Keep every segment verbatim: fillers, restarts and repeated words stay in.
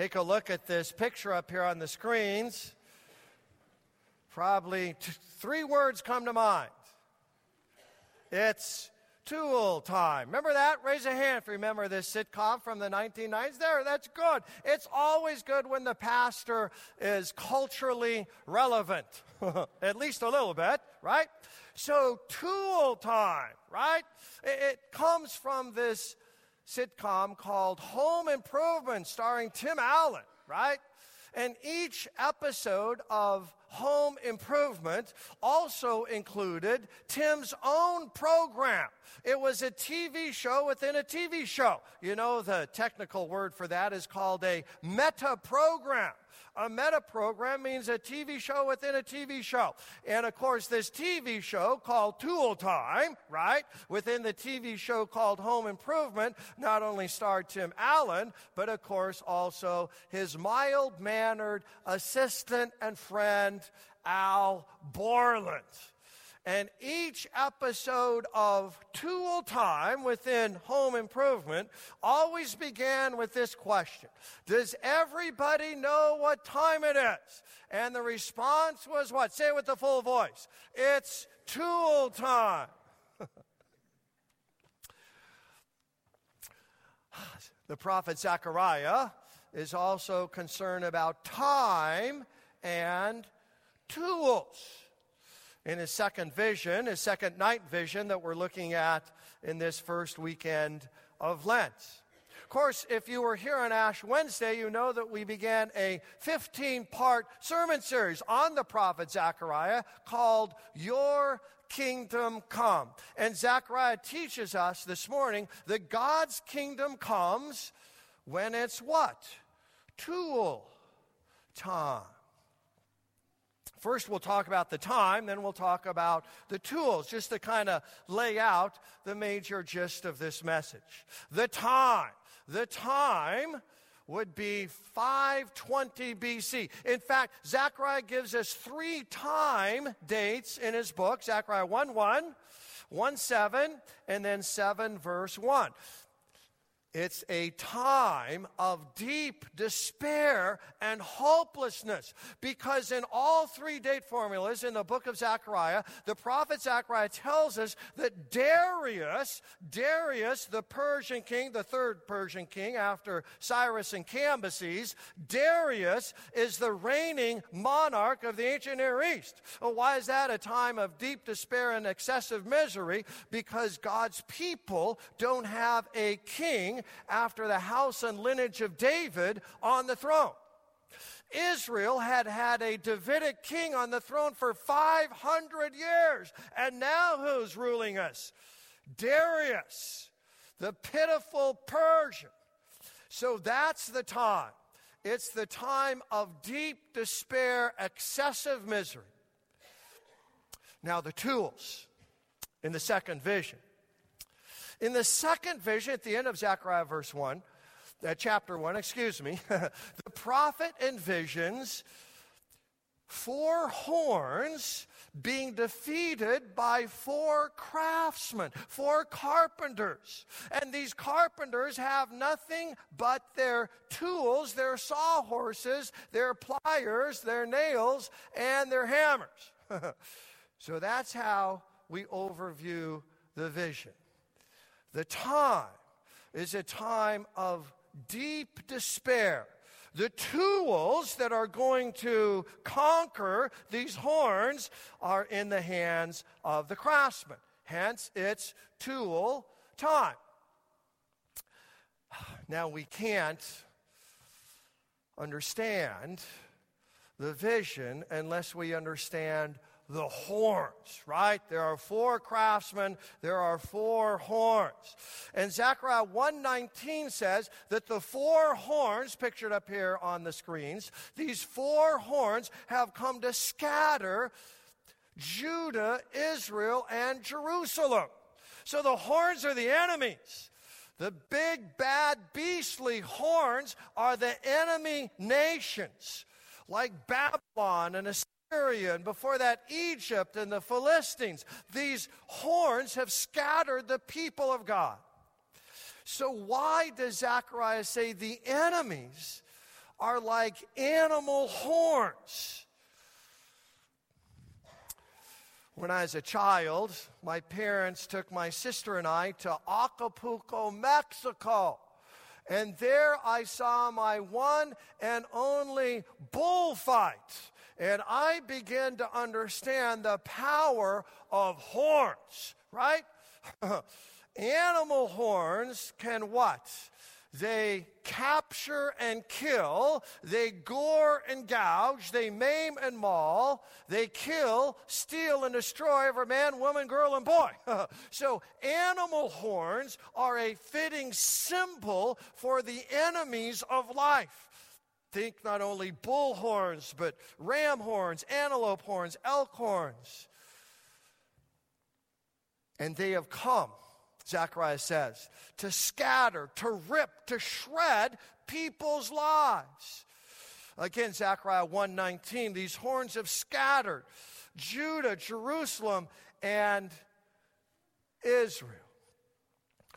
Take a look at this picture up here on the screens. Probably t- three words come to mind. It's tool time. Remember that? Raise a hand if you remember this sitcom from the nineteen nineties. There, that's good. It's always good when the pastor is culturally relevant, at least a little bit, right? So tool time, right? It, it comes from this sitcom called Home Improvement starring Tim Allen, right? And each episode of Home Improvement also included Tim's own program. It was a T V show within a T V show. You know, the technical word for that is called a meta-program. A meta-program means a T V show within a T V show. And, of course, this T V show called Tool Time, right, within the T V show called Home Improvement, not only starred Tim Allen, but, of course, also his mild-mannered assistant and friend, Al Borland. And each episode of Tool Time within Home Improvement always began with this question: does everybody know what time it is? And the response was what? Say it with the full voice. It's tool time. The prophet Zechariah is also concerned about time and tools. In his second vision, his second night vision that we're looking at in this first weekend of Lent. Of course, if you were here on Ash Wednesday, you know that we began a fifteen-part sermon series on the prophet Zechariah called Your Kingdom Come. And Zechariah teaches us this morning that God's kingdom comes when it's what? Tool time. First, we'll talk about the time, then we'll talk about the tools, just to kind of lay out the major gist of this message. The time. The time would be five twenty B C. In fact, Zechariah gives us three time dates in his book, Zechariah one one, one seven, and then seven verse one. It's a time of deep despair and hopelessness, because in all three date formulas in the book of Zechariah, the prophet Zechariah tells us that Darius, Darius, the Persian king, the third Persian king after Cyrus and Cambyses, Darius is the reigning monarch of the ancient Near East. Well, why is that a time of deep despair and excessive misery? Because God's people don't have a king after the house and lineage of David on the throne. Israel had had a Davidic king on the throne for five hundred years, and now who's ruling us? Darius, the pitiful Persian. So that's the time. It's the time of deep despair, excessive misery. Now the tools in the second vision. In the second vision, at the end of Zechariah verse one, uh, chapter one, excuse me, the prophet envisions four horns being defeated by four craftsmen, four carpenters. And these carpenters have nothing but their tools, their sawhorses, their pliers, their nails, and their hammers. So that's how we overview the vision. The time is a time of deep despair. The tools that are going to conquer these horns are in the hands of the craftsman. Hence, it's tool time. Now, we can't understand the vision unless we understand the horns, right? There are four craftsmen, there are four horns. And Zechariah one nineteen says that the four horns, pictured up here on the screens, these four horns have come to scatter Judah, Israel, and Jerusalem. So the horns are the enemies. The big, bad, beastly horns are the enemy nations, like Babylon and Assyria. And before that, Egypt and the Philistines. These horns have scattered the people of God. So why does Zechariah say the enemies are like animal horns. When I was a child, my parents took my sister and I to Acapulco, Mexico. And there I saw my one and only bullfight. And I began to understand the power of horns, right? Animal horns can what? They capture and kill, they gore and gouge, they maim and maul, they kill, steal, and destroy every man, woman, girl, and boy. So animal horns are a fitting symbol for the enemies of life. Think not only bull horns, but ram horns, antelope horns, elk horns. And they have come, Zechariah says, to scatter, to rip, to shred people's lives. Again, Zechariah one nineteen, these horns have scattered Judah, Jerusalem, and Israel.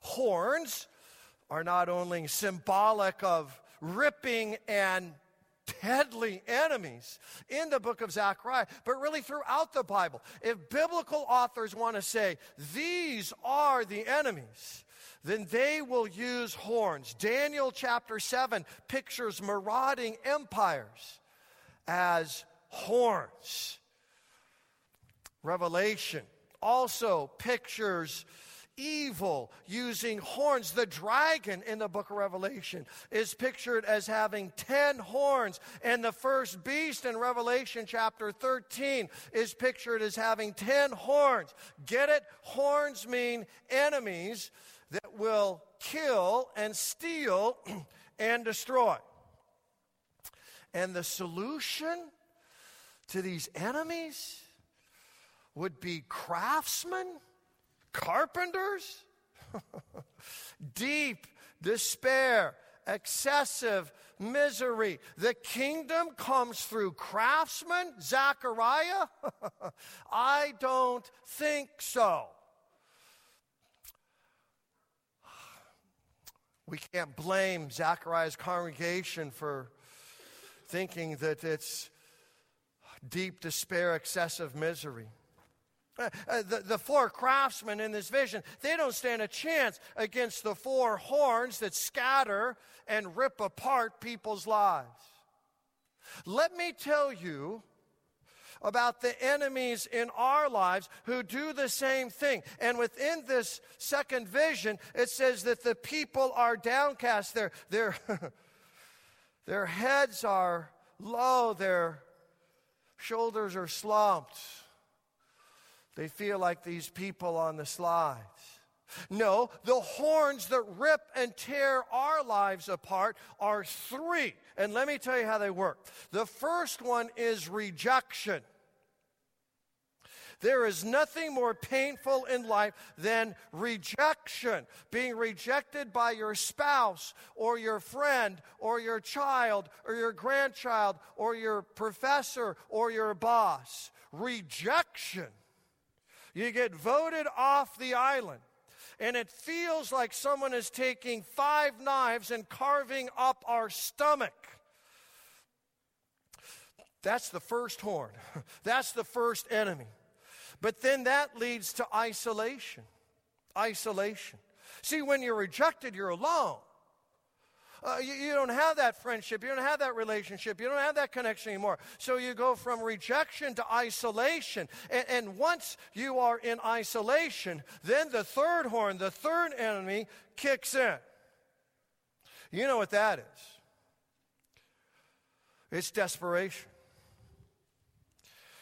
Horns are not only symbolic of ripping and deadly enemies in the book of Zechariah, but really throughout the Bible. If biblical authors want to say, these are the enemies, then they will use horns. Daniel chapter seven pictures marauding empires as horns. Revelation also pictures evil using horns. The dragon in the book of Revelation is pictured as having ten horns, and the first beast in Revelation chapter thirteen is pictured as having ten horns. Get it? Horns mean enemies that will kill and steal and destroy. And the solution to these enemies would be craftsmen, carpenters? Deep despair, excessive misery. The kingdom comes through craftsmen, Zechariah? I don't think so. We can't blame Zechariah's congregation for thinking that it's deep despair, excessive misery. Uh, the, the four craftsmen in this vision, they don't stand a chance against the four horns that scatter and rip apart people's lives. Let me tell you about the enemies in our lives who do the same thing. And within this second vision, it says that the people are downcast. Their, their, their heads are low. Their shoulders are slumped. They feel like these people on the slides. No, the horns that rip and tear our lives apart are three. And let me tell you how they work. The first one is rejection. There is nothing more painful in life than rejection. Being rejected by your spouse or your friend or your child or your grandchild or your professor or your boss. Rejection. You get voted off the island, and it feels like someone is taking five knives and carving up our stomach. That's the first horn. That's the first enemy. But then that leads to isolation. Isolation. See, when you're rejected, you're alone. Uh, you, you don't have that friendship. You don't have that relationship. You don't have that connection anymore. So you go from rejection to isolation. And, and once you are in isolation, then the third horn, the third enemy, kicks in. You know what that is. It's desperation.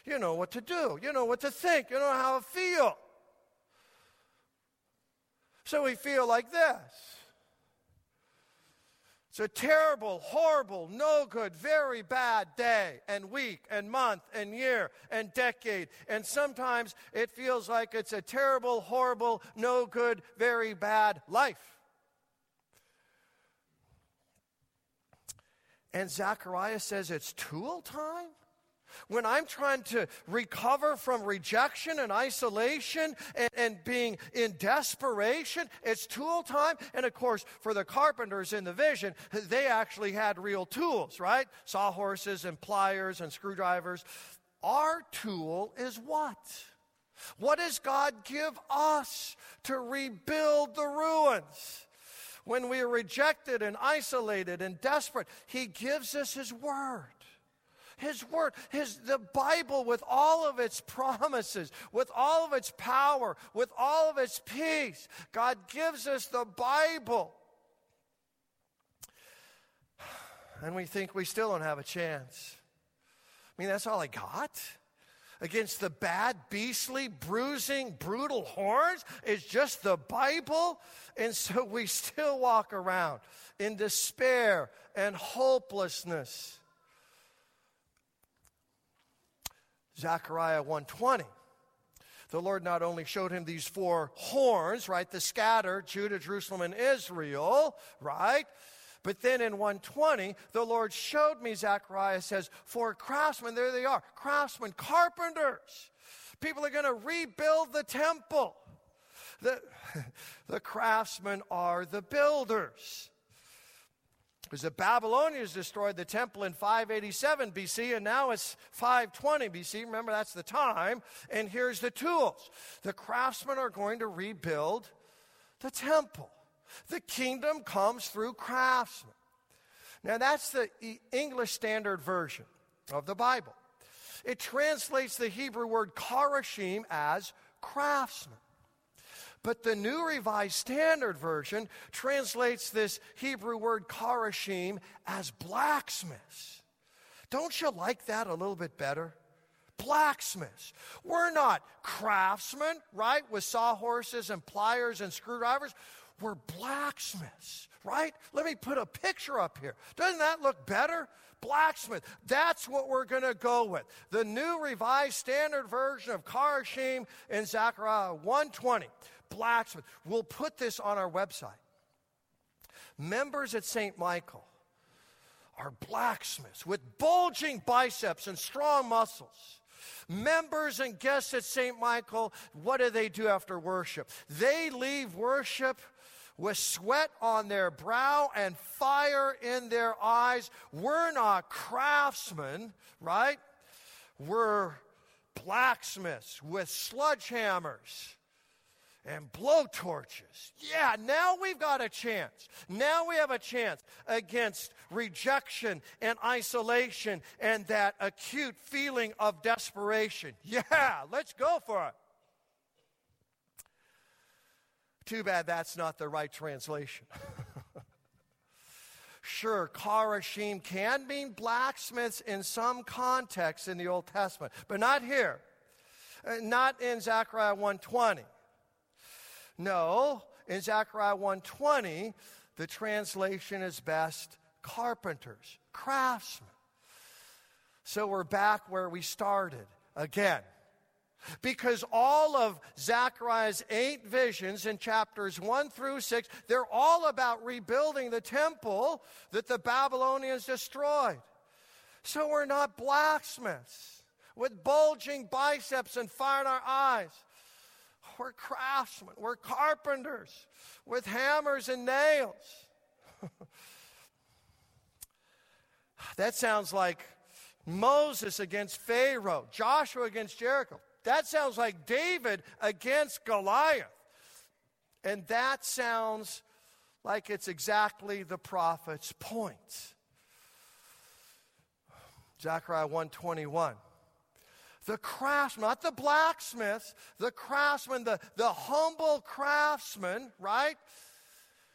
You know what to do. You know what to think. You know how to feel. So we feel like this. It's a terrible, horrible, no good, very bad day and week and month and year and decade. And sometimes it feels like it's a terrible, horrible, no good, very bad life. And Zechariah says it's tool time? When I'm trying to recover from rejection and isolation and, and being in desperation, it's tool time. And, of course, for the carpenters in the vision, they actually had real tools, right? Sawhorses and pliers and screwdrivers. Our tool is what? What does God give us to rebuild the ruins? When we are rejected and isolated and desperate, He gives us His word. His word, His the Bible with all of its promises, with all of its power, with all of its peace. God gives us the Bible. And we think we still don't have a chance. I mean, that's all I got. Against the bad, beastly, bruising, brutal horns is just the Bible. And so we still walk around in despair and hopelessness. Zechariah one twenty, the Lord not only showed him these four horns, right, the scatter, Judah, Jerusalem, and Israel, right, but then in one twenty, the Lord showed me, Zechariah says, for craftsmen, there they are, craftsmen, carpenters, people are going to rebuild the temple. The, the craftsmen are the builders. Because the Babylonians destroyed the temple in five eighty-seven B C, and now it's five twenty B C. Remember, that's the time. And here's the tools. The craftsmen are going to rebuild the temple. The kingdom comes through craftsmen. Now, that's the English Standard Version of the Bible. It translates the Hebrew word karashim as craftsman. But the New Revised Standard Version translates this Hebrew word karashim as blacksmiths. Don't you like that a little bit better? Blacksmiths. We're not craftsmen, right, with sawhorses and pliers and screwdrivers. We're blacksmiths, right? Let me put a picture up here. Doesn't that look better? Blacksmith. That's what we're going to go with. The New Revised Standard Version of karashim in Zechariah one twenty. Blacksmith. We'll put this on our website. Members at Saint Michael are blacksmiths with bulging biceps and strong muscles. Members and guests at Saint Michael, what do they do after worship? They leave worship with sweat on their brow and fire in their eyes. We're not craftsmen, right? We're blacksmiths with sledgehammers and blow torches. Yeah, now we've got a chance. Now we have a chance against rejection and isolation and that acute feeling of desperation. Yeah, let's go for it. Too bad that's not the right translation. Sure, karashim can mean blacksmiths in some contexts in the Old Testament, but not here. Not in Zechariah one twenty. No, in Zechariah one twenty, the translation is best carpenters, craftsmen. So we're back where we started again. Because all of Zechariah's eight visions in chapters one through six, they're all about rebuilding the temple that the Babylonians destroyed. So we're not blacksmiths with bulging biceps and fire in our eyes. We're craftsmen, we're carpenters with hammers and nails. That sounds like Moses against Pharaoh, Joshua against Jericho. That sounds like David against Goliath. And that sounds like it's exactly the prophet's point. Zechariah one twenty-one. The craftsman, not the blacksmiths, the craftsman, the, the humble craftsman, right,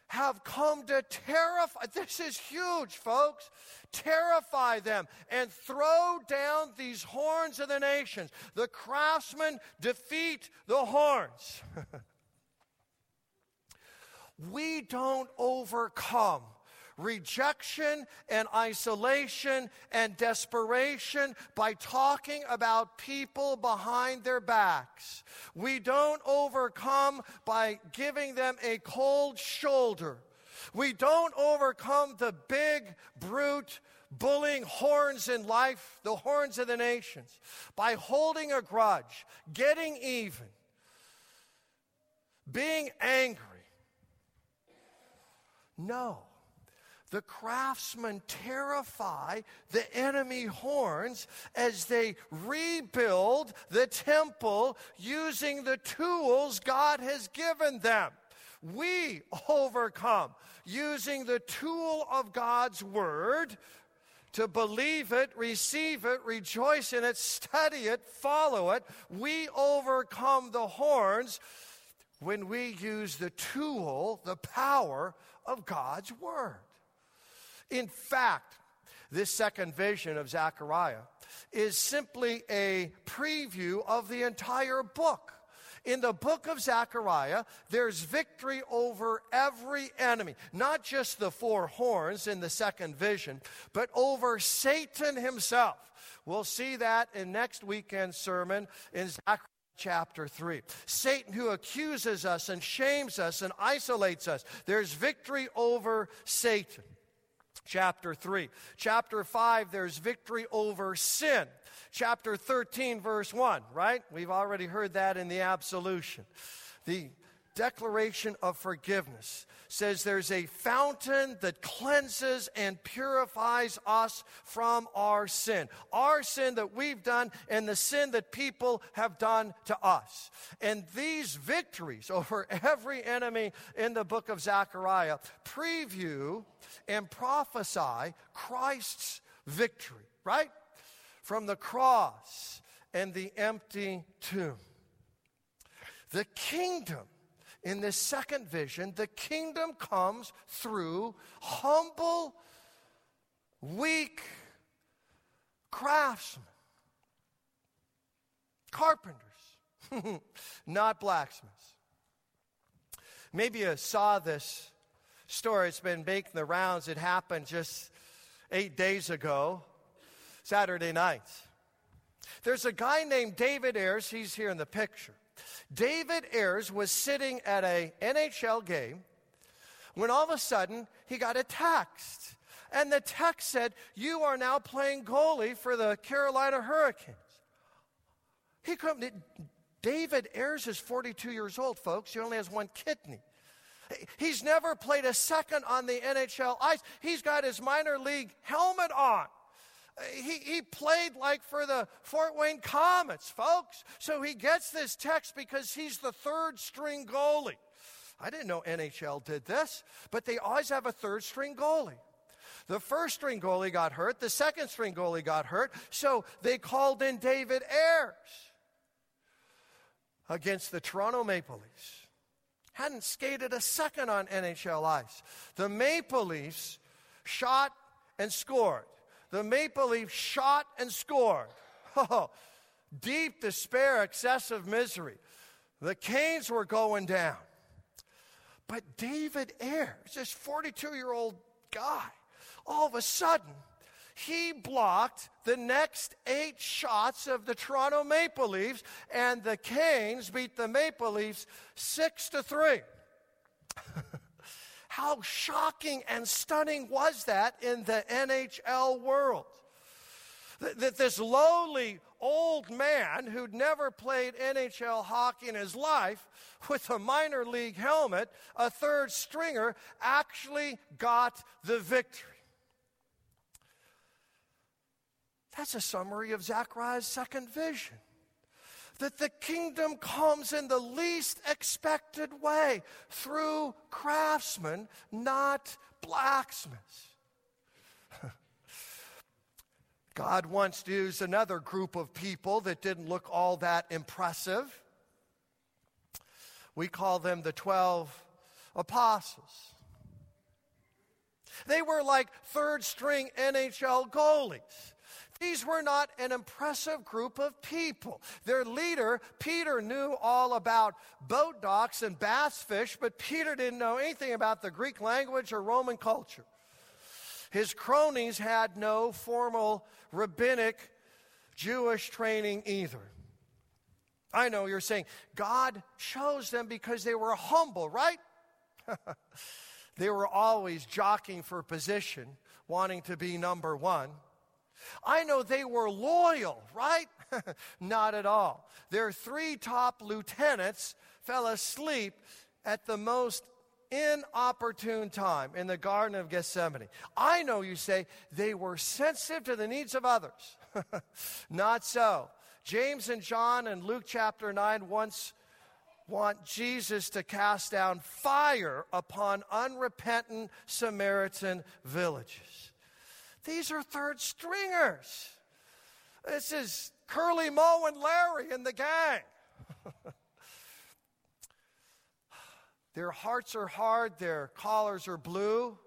have come to terrify, this is huge, folks, terrify them and throw down these horns of the nations. The craftsmen defeat the horns. We don't overcome rejection and isolation and desperation by talking about people behind their backs. We don't overcome by giving them a cold shoulder. We don't overcome the big, brute, bullying horns in life, the horns of the nations, by holding a grudge, getting even, being angry. No. The craftsmen terrify the enemy horns as they rebuild the temple using the tools God has given them. We overcome using the tool of God's word to believe it, receive it, rejoice in it, study it, follow it. We overcome the horns when we use the tool, the power of God's word. In fact, this second vision of Zechariah is simply a preview of the entire book. In the book of Zechariah, there's victory over every enemy, not just the four horns in the second vision, but over Satan himself. We'll see that in next weekend's sermon in Zechariah chapter three. Satan, who accuses us and shames us and isolates us, there's victory over Satan. Chapter three. Chapter five, there's victory over sin. Chapter thirteen, verse one, right? We've already heard that in the absolution. The declaration of forgiveness says there's a fountain that cleanses and purifies us from our sin. Our sin that we've done and the sin that people have done to us. And these victories over every enemy in the book of Zechariah preview and prophesy Christ's victory, right? From the cross and the empty tomb. The kingdom in this second vision, the kingdom comes through humble, weak craftsmen, carpenters, not blacksmiths. Maybe you saw this story. It's been making the rounds. It happened just eight days ago, Saturday night. There's a guy named David Ayers. He's here in the picture. David Ayers was sitting at an N H L game when all of a sudden he got a text. And the text said, "You are now playing goalie for the Carolina Hurricanes." He couldn't. David Ayers is forty-two years old, folks. He only has one kidney. He's never played a second on the N H L ice. He's got his minor league helmet on. He, he played like for the Fort Wayne Comets, folks. So he gets this text because he's the third string goalie. I didn't know N H L did this, but they always have a third string goalie. The first string goalie got hurt. The second string goalie got hurt. So they called in David Ayers against the Toronto Maple Leafs. Hadn't skated a second on N H L ice. The Maple Leafs shot and scored. The Maple Leafs shot and scored. Oh, deep despair, excessive misery. The Canes were going down. But David Ayers, this forty-two-year-old guy, all of a sudden, he blocked the next eight shots of the Toronto Maple Leafs, and the Canes beat the Maple Leafs six to three. How shocking and stunning was that in the N H L world? That this lowly old man who'd never played N H L hockey in his life, with a minor league helmet, a third stringer, actually got the victory. That's a summary of Zechariah's second vision. That the kingdom comes in the least expected way, through craftsmen, not blacksmiths. God once used another group of people that didn't look all that impressive. We call them the twelve apostles. They were like third-string N H L goalies. These were not an impressive group of people. Their leader, Peter, knew all about boat docks and bass fish, but Peter didn't know anything about the Greek language or Roman culture. His cronies had no formal rabbinic Jewish training either. I know you're saying God chose them because they were humble, right? They were always jockeying for position, wanting to be number one. I know they were loyal, right? Not at all. Their three top lieutenants fell asleep at the most inopportune time in the Garden of Gethsemane. I know you say they were sensitive to the needs of others. Not so. James and John in Luke chapter nine once want Jesus to cast down fire upon unrepentant Samaritan villages. These are third stringers. This is Curly, Moe, and Larry and the gang. Their hearts are hard, their collars are blue.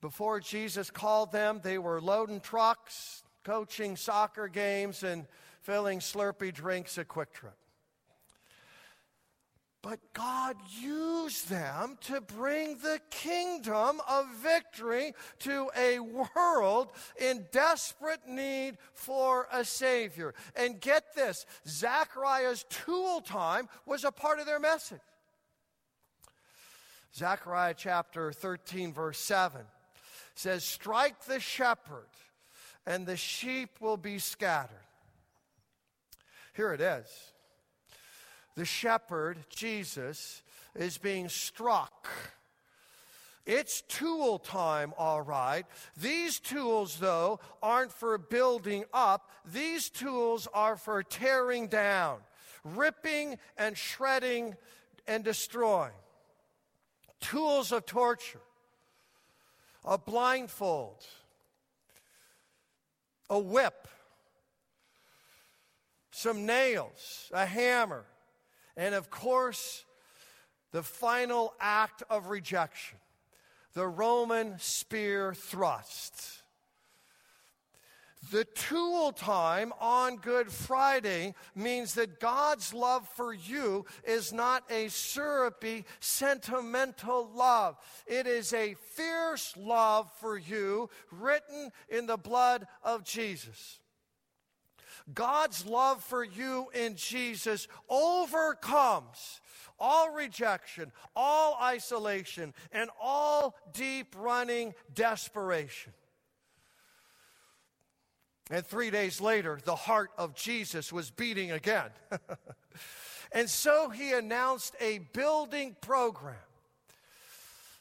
Before Jesus called them, they were loading trucks, coaching soccer games, and filling Slurpee drinks at QuickTrip. But God used them to bring the kingdom of victory to a world in desperate need for a Savior. And get this, Zechariah's tool time was a part of their message. Zechariah chapter thirteen, verse seven says, "Strike the shepherd, and the sheep will be scattered." Here it is. The shepherd, Jesus, is being struck. It's tool time, all right. These tools, though, aren't for building up. These tools are for tearing down, ripping and shredding and destroying. Tools of torture, a blindfold, a whip, some nails, a hammer, and of course, the final act of rejection, the Roman spear thrust. The tool time on Good Friday means that God's love for you is not a syrupy, sentimental love. It is a fierce love for you written in the blood of Jesus. God's love for you in Jesus overcomes all rejection, all isolation, and all deep-running desperation. And three days later, the heart of Jesus was beating again. And so he announced a building program.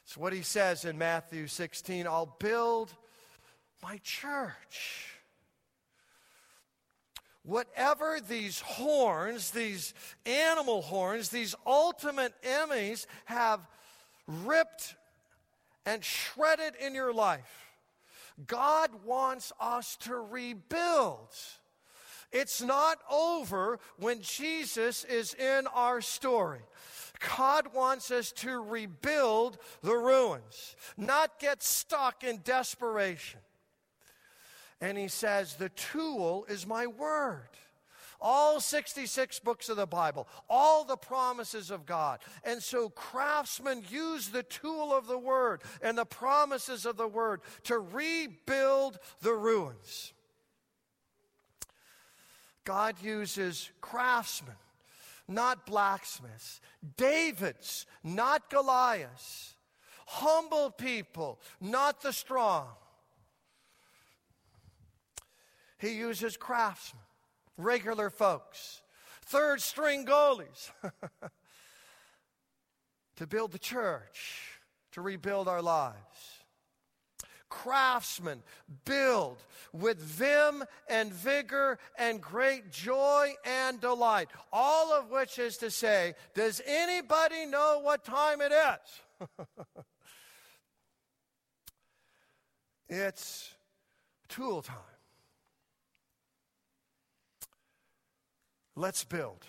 It's what he says in Matthew sixteen, "I'll build my church." Whatever these horns, these animal horns, these ultimate enemies have ripped and shredded in your life, God wants us to rebuild. It's not over when Jesus is in our story. God wants us to rebuild the ruins, not get stuck in desperation. And he says, the tool is my word. All sixty-six books of the Bible, all the promises of God. And so craftsmen use the tool of the word and the promises of the word to rebuild the ruins. God uses craftsmen, not blacksmiths. Davids, not Goliaths. Humble people, not the strong. He uses craftsmen, regular folks, third string goalies to build the church, to rebuild our lives. Craftsmen build with vim and vigor and great joy and delight, all of which is to say, does anybody know what time it is? It's tool time. Let's build.